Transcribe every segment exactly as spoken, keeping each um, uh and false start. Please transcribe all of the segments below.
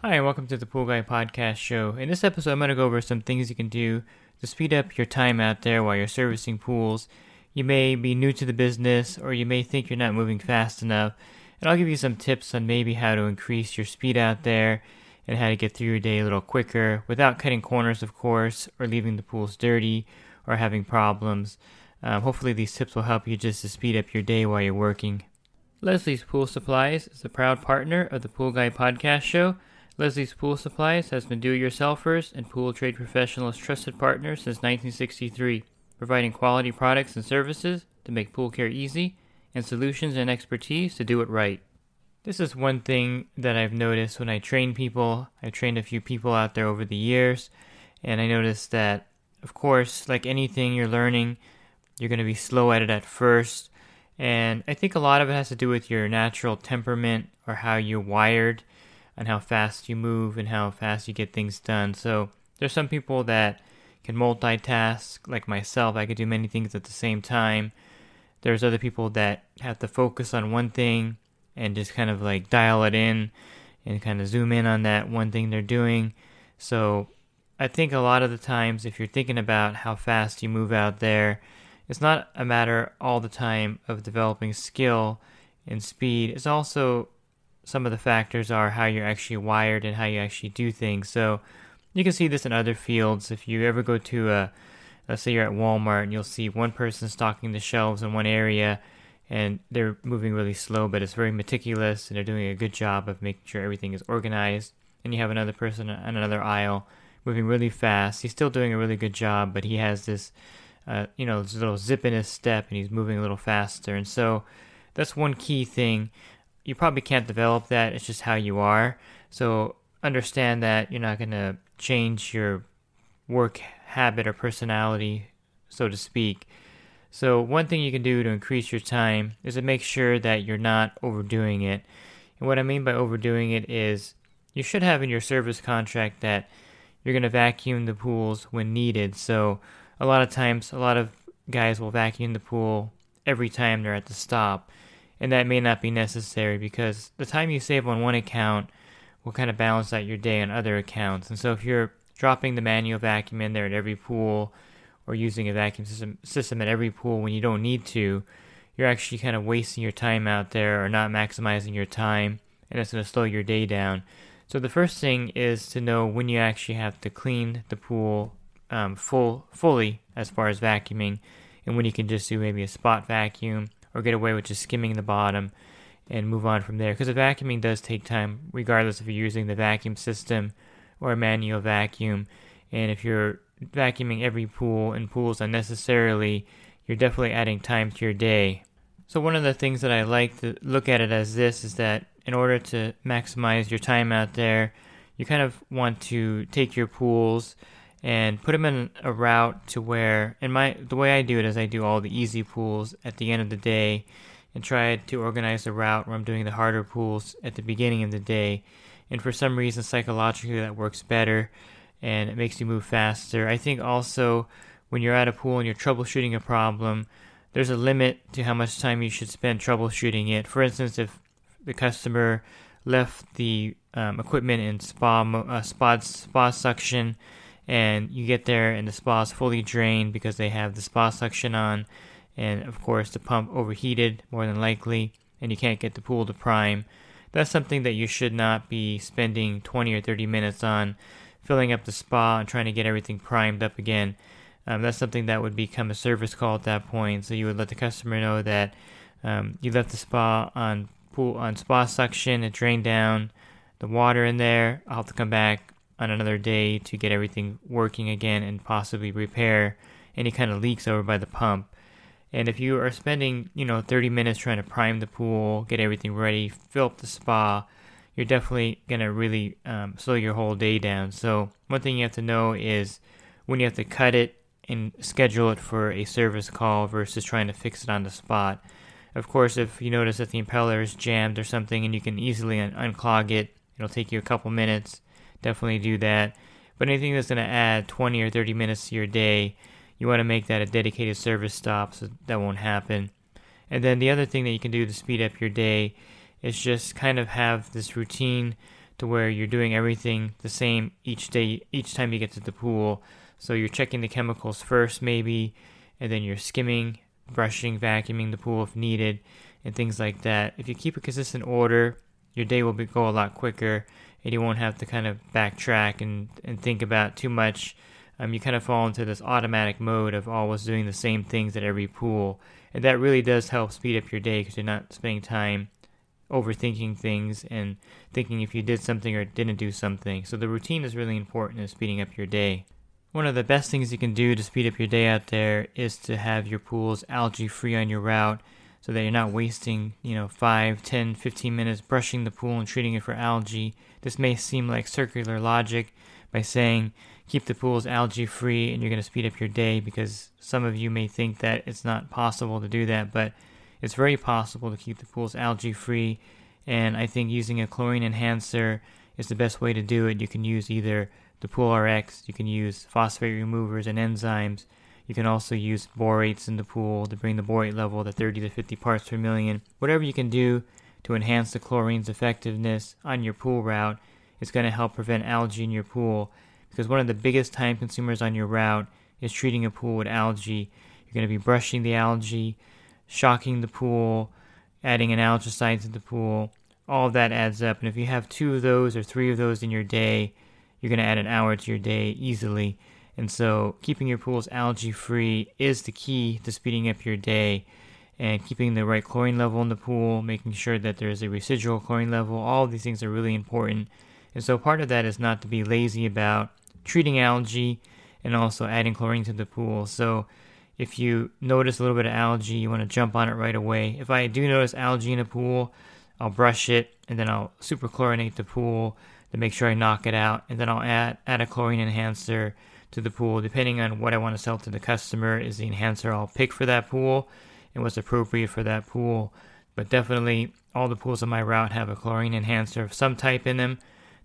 Hi, and welcome to the Pool Guy Podcast Show. In this episode, I'm going to go over some things you can do to speed up your time out there while you're servicing pools. You may be new to the business, or you may think you're not moving fast enough, and I'll give you some tips on maybe how to increase your speed out there and how to get through your day a little quicker without cutting corners, of course, or leaving the pools dirty or having problems. Um, hopefully, these tips will help you just to speed up your day while you're working. Leslie's Pool Supplies is a proud partner of the Pool Guy Podcast Show. Leslie's Pool Supplies has been do-it-yourselfers and pool trade professionals' trusted partner since nineteen sixty-three, providing quality products and services to make pool care easy and solutions and expertise to do it right. This is one thing that I've noticed when I train people. I've trained a few people out there over the years, and I noticed that, of course, like anything you're learning, you're going to be slow at it at first, and I think a lot of it has to do with your natural temperament or how you're wired, and how fast you move and how fast you get things done. So there's some people that can multitask, like myself. I could do many things at the same time. There's other people that have to focus on one thing and just kind of like dial it in and kind of zoom in on that one thing they're doing. So I think a lot of the times, if you're thinking about how fast you move out there, it's not a matter all the time of developing skill and speed. It's also some of the factors are how you're actually wired and how you actually do things. So you can see this in other fields. If you ever go to a, let's say you're at Walmart, and you'll see one person stocking the shelves in one area and they're moving really slow, but it's very meticulous and they're doing a good job of making sure everything is organized. And you have another person on another aisle moving really fast. He's still doing a really good job, but he has this, uh, you know, this little zip in his step and he's moving a little faster. And so that's one key thing. You probably can't develop that. It's just how you are. So understand that you're not going to change your work habit or personality, so to speak. So one thing you can do to increase your time is to make sure that you're not overdoing it. And what I mean by overdoing it is you should have in your service contract that you're going to vacuum the pools when needed. So a lot of times, a lot of guys will vacuum the pool every time they're at the stop. And that may not be necessary because the time you save on one account will kind of balance out your day on other accounts. And so if you're dropping the manual vacuum in there at every pool or using a vacuum system, system at every pool when you don't need to, you're actually kind of wasting your time out there or not maximizing your time, and it's going to slow your day down. So the first thing is to know when you actually have to clean the pool um, full fully as far as vacuuming, and when you can just do maybe a spot vacuum or get away with just skimming the bottom and move on from there. Because the vacuuming does take time, regardless if you're using the vacuum system or a manual vacuum. And if you're vacuuming every pool and pools unnecessarily, you're definitely adding time to your day. So one of the things that I like to look at it as this is that in order to maximize your time out there, you kind of want to take your pools and put them in a route to where, and my the way I do it is I do all the easy pools at the end of the day and try to organize a route where I'm doing the harder pools at the beginning of the day. And for some reason, psychologically, that works better and it makes you move faster. I think also when you're at a pool and you're troubleshooting a problem, there's a limit to how much time you should spend troubleshooting it. For instance, if the customer left the um, equipment in spa, uh, spa, spa suction, and you get there and the spa is fully drained because they have the spa suction on, and of course the pump overheated more than likely, and you can't get the pool to prime. That's something that you should not be spending twenty or thirty minutes on, filling up the spa and trying to get everything primed up again. Um, that's something that would become a service call at that point. So you would let the customer know that um, you left the spa on pool on spa suction, it drained down the water in there. I'll have to come back on another day to get everything working again and possibly repair any kind of leaks over by the pump. And if you are spending, you know, thirty minutes trying to prime the pool, get everything ready, fill up the spa, you're definitely going to really um, slow your whole day down. So one thing you have to know is when you have to cut it and schedule it for a service call versus trying to fix it on the spot. Of course, if you notice that the impeller is jammed or something and you can easily un- unclog it, it'll take you a couple minutes, definitely do that. But anything that's going to add twenty or thirty minutes to your day, you want to make that a dedicated service stop so that won't happen. And then the other thing that you can do to speed up your day is just kind of have this routine to where you're doing everything the same each day, each time you get to the pool. So you're checking the chemicals first maybe, and then you're skimming, brushing, vacuuming the pool if needed, and things like that. If you keep a consistent order, your day will be, go a lot quicker, and you won't have to kind of backtrack and, and think about too much. Um, you kind of fall into this automatic mode of always doing the same things at every pool. And that really does help speed up your day because you're not spending time overthinking things and thinking if you did something or didn't do something. So the routine is really important in speeding up your day. One of the best things you can do to speed up your day out there is to have your pools algae free on your route so that you're not wasting, you know, five, ten, fifteen minutes brushing the pool and treating it for algae. This may seem like circular logic by saying keep the pools algae free and you're going to speed up your day, because some of you may think that it's not possible to do that, but it's very possible to keep the pools algae free. And I think using a chlorine enhancer is the best way to do it. You can use either the PoolRx, you can use phosphate removers and enzymes. You can also use borates in the pool to bring the borate level to thirty to fifty parts per million. Whatever you can do to enhance the chlorine's effectiveness on your pool route is going to help prevent algae in your pool, because one of the biggest time consumers on your route is treating a pool with algae. You're going to be brushing the algae, shocking the pool, adding an algicide to the pool. All of that adds up, and if you have two of those or three of those in your day, you're going to add an hour to your day easily. And so keeping your pools algae free is the key to speeding up your day, and keeping the right chlorine level in the pool, making sure that there is a residual chlorine level. All of these things are really important. And so part of that is not to be lazy about treating algae and also adding chlorine to the pool. So if you notice a little bit of algae, you want to jump on it right away. If I do notice algae in a pool, I'll brush it and then I'll superchlorinate the pool to make sure I knock it out, and then I'll add add a chlorine enhancer to the pool. Depending on what I want to sell to the customer is the enhancer I'll pick for that pool and what's appropriate for that pool. But definitely all the pools on my route have a chlorine enhancer of some type in them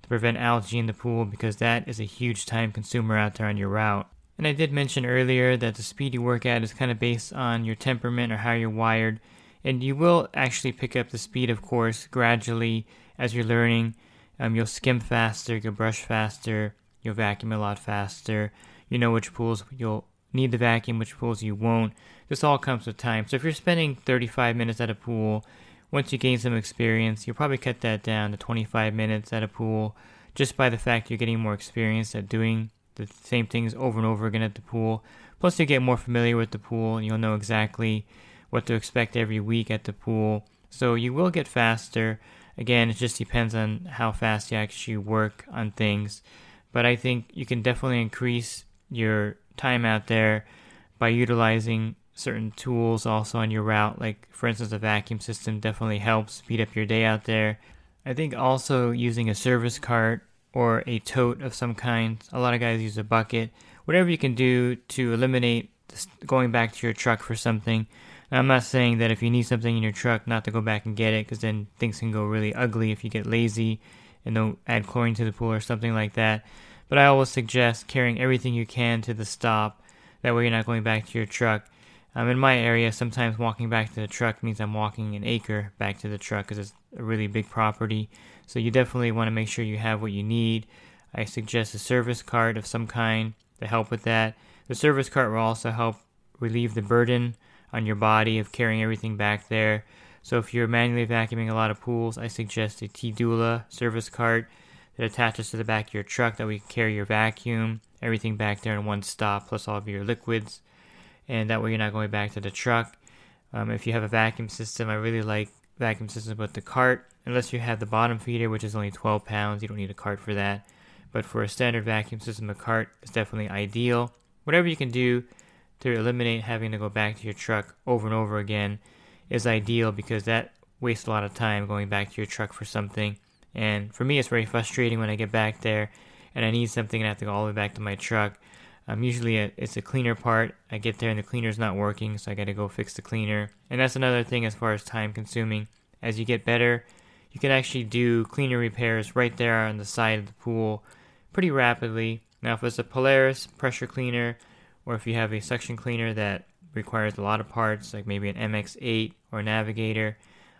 to prevent algae in the pool, because that is a huge time consumer out there on your route. And I did mention earlier that the speed you work at is kind of based on your temperament or how you're wired, and you will actually pick up the speed, of course, gradually as you're learning. Um, you'll skim faster, you'll brush faster, you'll vacuum a lot faster. You know which pools you'll need to vacuum, which pools you won't. This all comes with time. So if you're spending thirty-five minutes at a pool, once you gain some experience, you'll probably cut that down to twenty-five minutes at a pool, just by the fact you're getting more experience at doing the same things over and over again at the pool. Plus you get more familiar with the pool and you'll know exactly what to expect every week at the pool. So you will get faster. Again, it just depends on how fast you actually work on things. But I think you can definitely increase your time out there by utilizing certain tools also on your route. Like, for instance, a vacuum system definitely helps speed up your day out there. I think also using a service cart or a tote of some kind. A lot of guys use a bucket. Whatever you can do to eliminate going back to your truck for something. I'm not saying that if you need something in your truck not to go back and get it, because then things can go really ugly if you get lazy and don't add chlorine to the pool or something like that. But I always suggest carrying everything you can to the stop. That way you're not going back to your truck. Um, in my area, sometimes walking back to the truck means I'm walking an acre back to the truck because it's a really big property. So you definitely want to make sure you have what you need. I suggest a service cart of some kind to help with that. The service cart will also help relieve the burden on your body of carrying everything back there. So if you're manually vacuuming a lot of pools, I suggest a T-Doula service cart that attaches to the back of your truck, that we can carry your vacuum, everything back there in one stop, plus all of your liquids, and that way you're not going back to the truck. Um, if you have a vacuum system, I really like vacuum systems with the cart, unless you have the bottom feeder, which is only twelve pounds, you don't need a cart for that. But for a standard vacuum system, a cart is definitely ideal. Whatever you can do to eliminate having to go back to your truck over and over again is ideal, because that wastes a lot of time going back to your truck for something. And for me, it's very frustrating when I get back there and I need something and I have to go all the way back to my truck. Um, usually a, it's a cleaner part. I get there and the cleaner's not working, so I got to go fix the cleaner. And that's another thing as far as time consuming. As you get better, you can actually do cleaner repairs right there on the side of the pool pretty rapidly. Now, if it's a Polaris pressure cleaner, or if you have a suction cleaner that requires a lot of parts, like maybe an M X eight or a Navigator,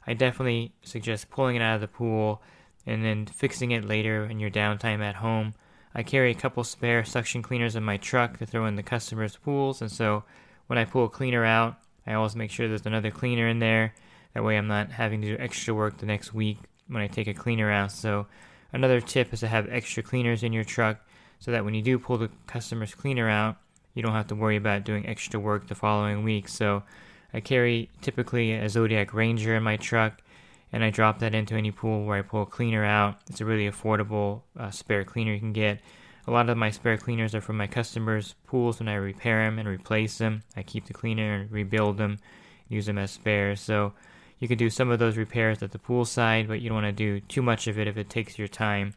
I definitely suggest pulling it out of the pool and then fixing it later in your downtime at home. I carry a couple spare suction cleaners in my truck to throw in the customers' pools, and so when I pull a cleaner out, I always make sure there's another cleaner in there. That way I'm not having to do extra work the next week when I take a cleaner out. So another tip is to have extra cleaners in your truck so that when you do pull the customer's cleaner out, you don't have to worry about doing extra work the following week. So I carry typically a Zodiac Ranger in my truck, and I drop that into any pool where I pull a cleaner out. It's a really affordable uh, spare cleaner you can get. A lot of my spare cleaners are from my customers' pools when I repair them and replace them. I keep the cleaner and rebuild them, use them as spares. So you can do some of those repairs at the pool side, but you don't want to do too much of it if it takes your time.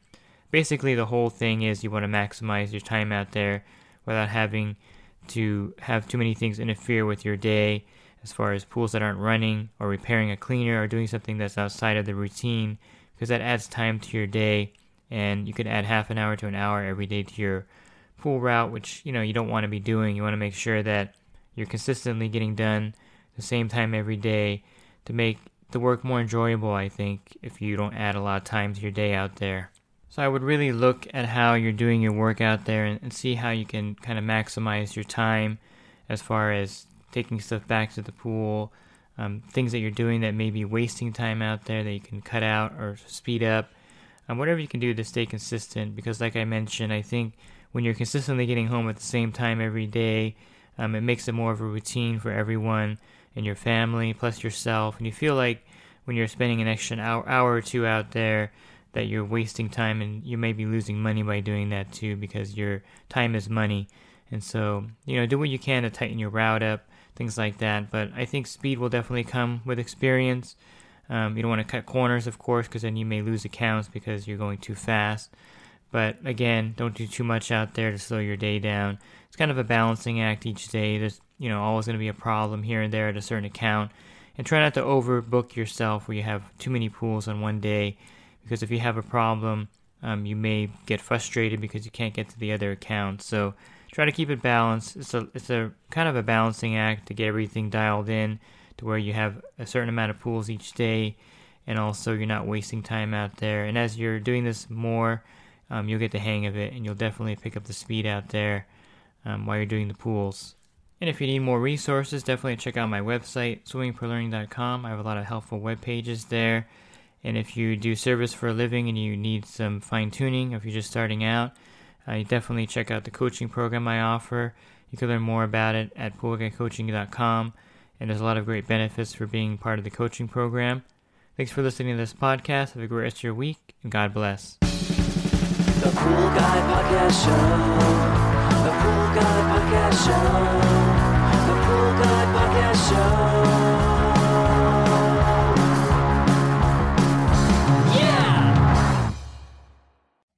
Basically, the whole thing is you want to maximize your time out there without having to have too many things interfere with your day, as far as pools that aren't running or repairing a cleaner or doing something that's outside of the routine, because that adds time to your day, and you could add half an hour to an hour every day to your pool route, which, you know, you don't want to be doing. You want to make sure that you're consistently getting done the same time every day to make the work more enjoyable, I think, if you don't add a lot of time to your day out there. So I would really look at how you're doing your work out there and, and see how you can kind of maximize your time as far as taking stuff back to the pool, um, things that you're doing that may be wasting time out there that you can cut out or speed up, um, whatever you can do to stay consistent. Because like I mentioned, I think when you're consistently getting home at the same time every day, um, it makes it more of a routine for everyone and your family, plus yourself. And you feel like when you're spending an extra hour, hour or two out there that you're wasting time, and you may be losing money by doing that too, because your time is money. And so, you know, do what you can to tighten your route up, things like that. But I think speed will definitely come with experience. Um, you don't want to cut corners, of course, because then you may lose accounts because you're going too fast. But again, don't do too much out there to slow your day down. It's kind of a balancing act each day. There's, you know, always going to be a problem here and there at a certain account. And try not to overbook yourself where you have too many pools on one day, because if you have a problem, um, you may get frustrated because you can't get to the other account. So try to keep it balanced. It's a it's a kind of a balancing act to get everything dialed in to where you have a certain amount of pools each day, and also you're not wasting time out there. And as you're doing this more, um, you'll get the hang of it, and you'll definitely pick up the speed out there um, while you're doing the pools. And if you need more resources, definitely check out my website, swimming for learning dot com. I have a lot of helpful web pages there. And if you do service for a living and you need some fine-tuning, or if you're just starting out, I definitely check out the coaching program I offer. You can learn more about it at pool guy coaching dot com, and there's a lot of great benefits for being part of the coaching program. Thanks for listening to this podcast. Have a great rest of your week, and God bless. The Pool Guy Podcast Show. The Pool Guy Podcast Show. The Pool Guy Podcast Show. Yeah!